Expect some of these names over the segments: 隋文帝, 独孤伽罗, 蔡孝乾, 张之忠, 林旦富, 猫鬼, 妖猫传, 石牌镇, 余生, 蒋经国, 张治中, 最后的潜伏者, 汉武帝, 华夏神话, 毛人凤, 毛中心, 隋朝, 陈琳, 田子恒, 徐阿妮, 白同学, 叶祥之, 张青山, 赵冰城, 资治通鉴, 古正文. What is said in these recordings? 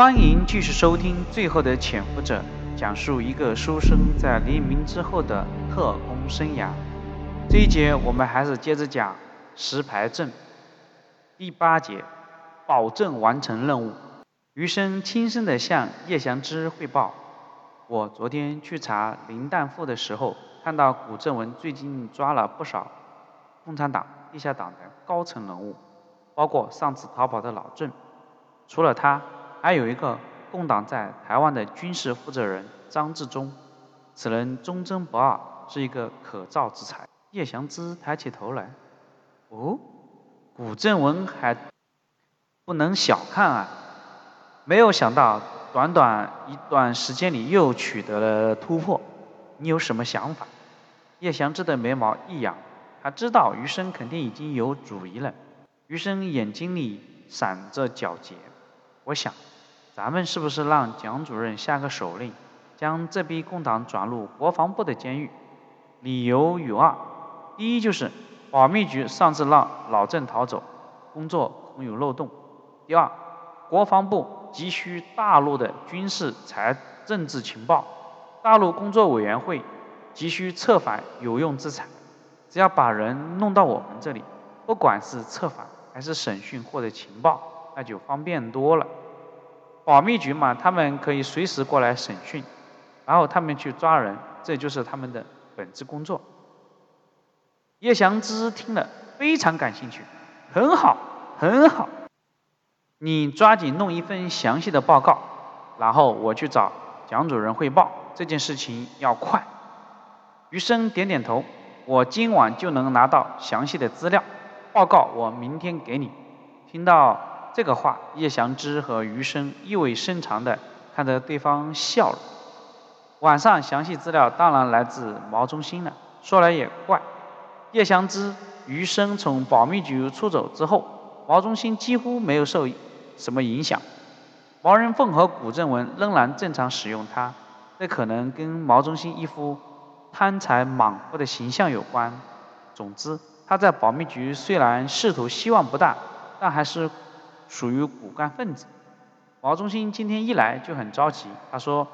欢迎继续收听《最后的潜伏者》，讲述一个书生在黎明之后的特工生涯。这一节我们还是接着讲石牌镇。第8节，保证完成任务。余生轻声地向叶祥之汇报：我昨天去查林旦富的时候，看到古正文最近抓了不少共产党、地下党的高层人物，包括上次逃跑的老郑。除了他，还有一个共党在台湾的军事负责人张治中，此人忠贞不二，是一个可造之才。叶祥之抬起头来，哦，古正文还不能小看啊！没有想到短短一段时间里又取得了突破，你有什么想法？叶祥之的眉毛一扬，他知道余生肯定已经有主意了。余生眼睛里闪着狡黠，我想，咱们是不是让蒋主任下个手令，将这批共党转入国防部的监狱？理由有二：第一就是保密局上次让老郑逃走，工作恐有漏洞；第二，国防部急需大陆的军事、财政治情报，大陆工作委员会急需策反有用之才。只要把人弄到我们这里，不管是策反还是审讯或者情报，那就方便多了。保密局嘛，他们可以随时过来审讯，然后他们去抓人，这就是他们的本职工作。叶祥之听了非常感兴趣，很好，很好，你抓紧弄一份详细的报告，然后我去找蒋主任汇报，这件事情要快。余生点点头，我今晚就能拿到详细的资料，报告我明天给你。听到这个话，叶祥之和余生意味深长地看着对方笑了。晚上详细资料当然来自毛中心了，说来也怪，叶祥之、余生从保密局出走之后，毛中心几乎没有受什么影响。毛人凤和古正文仍然正常使用它，这可能跟毛中心一副贪财莽夫的形象有关。总之，他在保密局虽然仕途希望不大，但还是属于骨干分子。毛中心今天一来就很着急，他说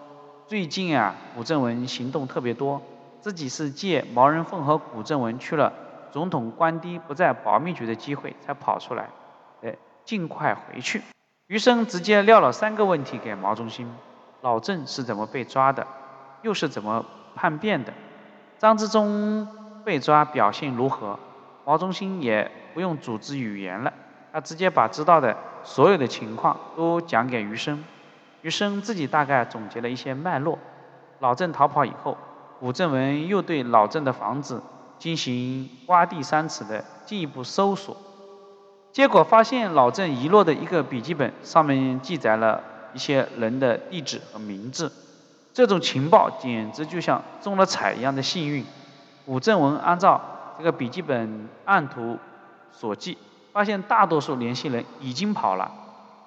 最近啊，古正文行动特别多，自己是借毛人凤和古正文去了总统官邸不在保密局的机会才跑出来，尽快回去。余生直接撂了3个问题给毛中心：老郑是怎么被抓的，又是怎么叛变的，张治中被抓表现如何。毛中心也不用组织语言了，他直接把知道的所有的情况都讲给余生。余生自己大概总结了一些脉络。老郑逃跑以后，古正文又对老郑的房子进行挖地3尺的进一步搜索，结果发现老郑遗落的一个笔记本上面记载了一些人的地址和名字。这种情报简直就像中了彩一样的幸运。古正文按照这个笔记本按图所记，发现大多数联系人已经跑了，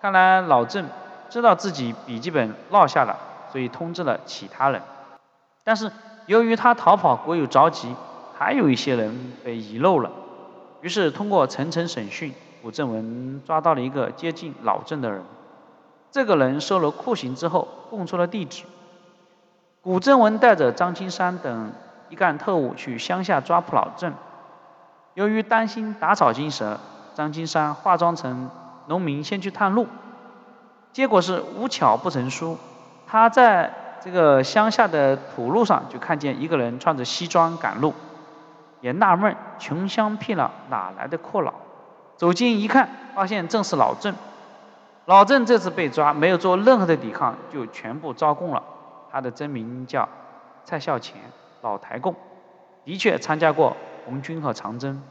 看来老郑知道自己笔记本落下了，所以通知了其他人。但是由于他逃跑颇有着急，还有一些人被遗漏了。于是通过层层审讯，古正文抓到了一个接近老郑的人。这个人收了酷刑之后，供出了地址。古正文带着张青山等一干特务去乡下抓捕老郑，由于担心打草惊蛇，张青山化妆成农民先去探路，结果是无巧不成书。他在这个乡下的土路上就看见一个人穿着西装赶路，也纳闷穷乡僻壤哪来的阔佬，走近一看，发现正是老郑。老郑这次被抓没有做任何的抵抗，就全部招供了。他的真名叫蔡孝乾，老台共，的确参加过红军和长征。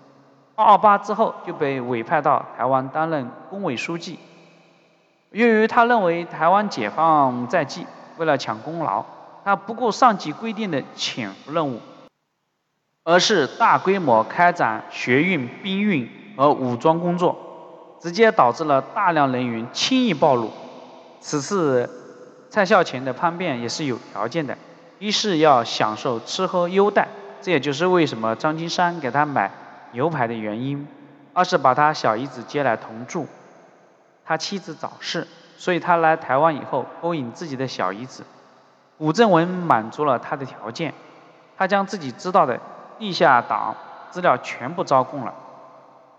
228之后就被委派到台湾担任工委书记。由于他认为台湾解放在即，为了抢功劳，他不顾上级规定的潜伏任务，而是大规模开展学运、兵运和武装工作，直接导致了大量人员轻易暴露。此次蔡孝乾的叛变也是有条件的，一是要享受吃喝优待，这也就是为什么张金山给他买牛排的原因；二是把他小姨子接来同住，他妻子早逝，所以他来台湾以后，勾引自己的小姨子。古正文满足了他的条件，他将自己知道的地下党资料全部招供了。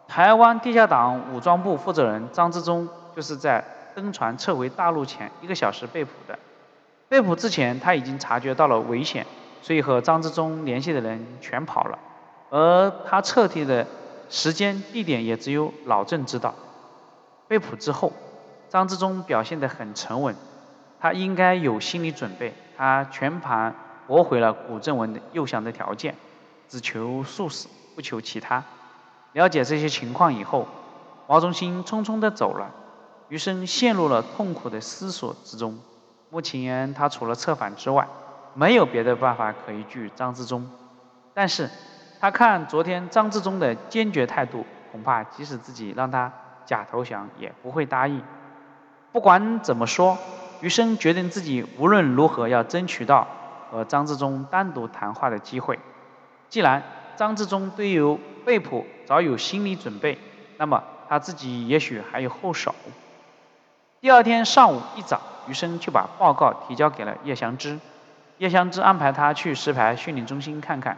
台湾地下党武装部负责人张之忠就是在登船撤回大陆前1个小时被捕的。被捕之前，他已经察觉到了危险，所以和张之忠联系的人全跑了，而他撤退的时间、地点也只有老郑知道。被捕之后，张之忠表现得很沉稳，他应该有心理准备，他全盘驳回了古正文诱降的条件，只求速死，不求其他。了解这些情况以后，毛中兴匆匆地走了，余生陷入了痛苦的思索之中。目前他除了策反之外，没有别的办法可以拒张之忠，但是他看昨天张之忠的坚决态度，恐怕即使自己让他假投降也不会答应。不管怎么说，余生决定自己无论如何要争取到和张之忠单独谈话的机会。既然张之忠对于被捕早有心理准备，那么他自己也许还有后手。第二天上午一早，余生就把报告提交给了叶祥之。叶祥之安排他去石牌训练中心看看。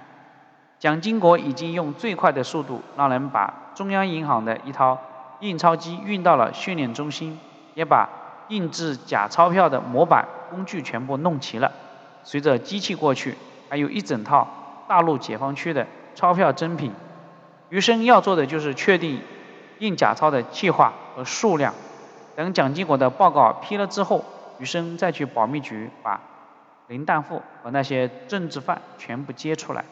蒋经国已经用最快的速度让人把中央银行的一套印钞机运到了训练中心，也把印制假钞票的模板工具全部弄齐了。随着机器过去，还有一整套大陆解放区的钞票真品。余生要做的就是确定印假钞的计划和数量。等蒋经国的报告批了之后，余生再去保密局把林旦富和那些政治犯全部接出来。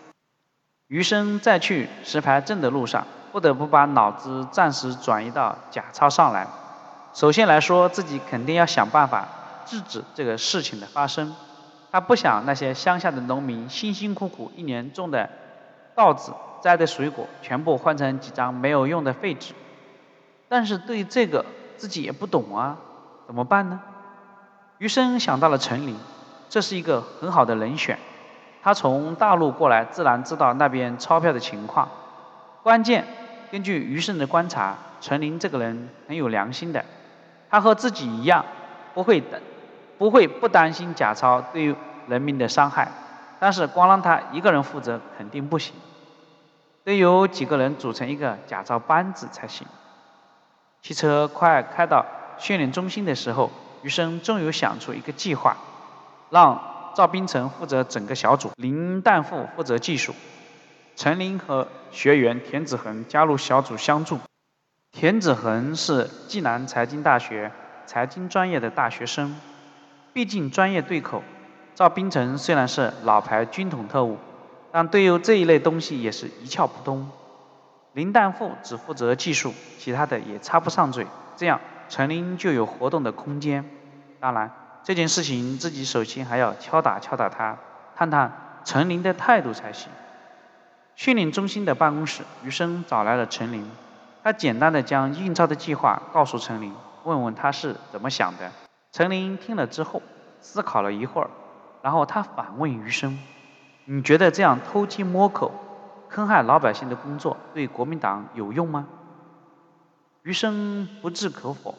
余生在去石牌镇的路上，不得不把脑子暂时转移到假钞上来。首先来说，自己肯定要想办法制止这个事情的发生。他不想那些乡下的农民辛辛苦苦一年种的稻子、摘的水果全部换成几张没有用的废纸。但是对这个自己也不懂啊，怎么办呢？余生想到了陈琳，这是一个很好的人选。他从大陆过来，自然知道那边钞票的情况。关键根据余生的观察，陈琳这个人很有良心的，他和自己一样不担心假钞对人民的伤害，但是光让他一个人负责肯定不行，得有几个人组成一个假钞班子才行。汽车快开到训练中心的时候，余生终于想出一个计划，让赵冰城负责整个小组，林旦富负责技术，陈林和学员田子恒加入小组相助。田子恒是暨南财经大学财经专业的大学生，毕竟专业对口。赵冰城虽然是老牌军统特务，但对于这一类东西也是一窍不通。林旦富只负责技术，其他的也插不上嘴，这样陈林就有活动的空间。当然这件事情自己首先还要敲打他，探探陈林的态度才行。训练中心的办公室，余生找来了陈林，他简单的将印钞的计划告诉陈林，问问他是怎么想的。陈林听了之后思考了一会儿，然后他反问余生，你觉得这样偷鸡摸狗坑害老百姓的工作对国民党有用吗？余生不置可否，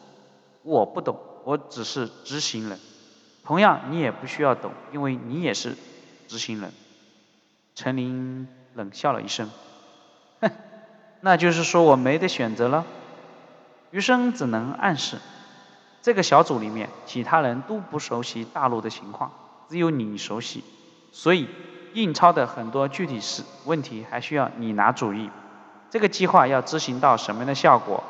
我不懂，我只是执行人。同样你也不需要懂，因为你也是执行人。陈林冷笑了一声，哼，那就是说我没得选择了。余生只能暗示，这个小组里面其他人都不熟悉大陆的情况，只有你熟悉，所以印钞的很多具体问题还需要你拿主意。这个计划要执行到什么样的效果，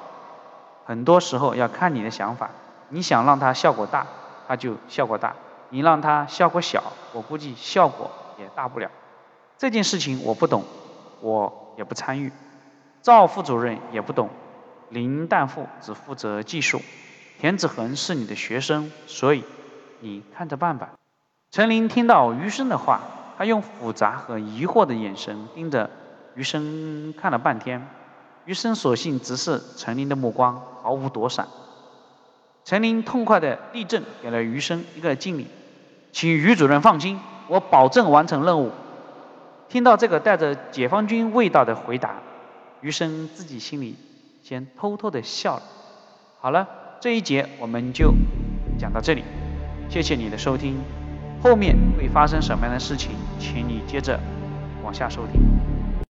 很多时候要看你的想法。你想让它效果大，它就效果大；你让它效果小，我估计效果也大不了。这件事情我不懂，我也不参与。赵副主任也不懂，林旦副只负责技术，田子恒是你的学生，所以你看着办吧。陈林听到余生的话，他用复杂和疑惑的眼神盯着余生看了半天，余生索性直视陈林的目光，毫无躲闪。陈林痛快的立正，给了余生一个敬礼，请余主任放心，我保证完成任务。听到这个带着解放军味道的回答，余生自己心里先偷偷的笑了。好了，这一节我们就讲到这里，谢谢你的收听。后面会发生什么样的事情，请你接着往下收听。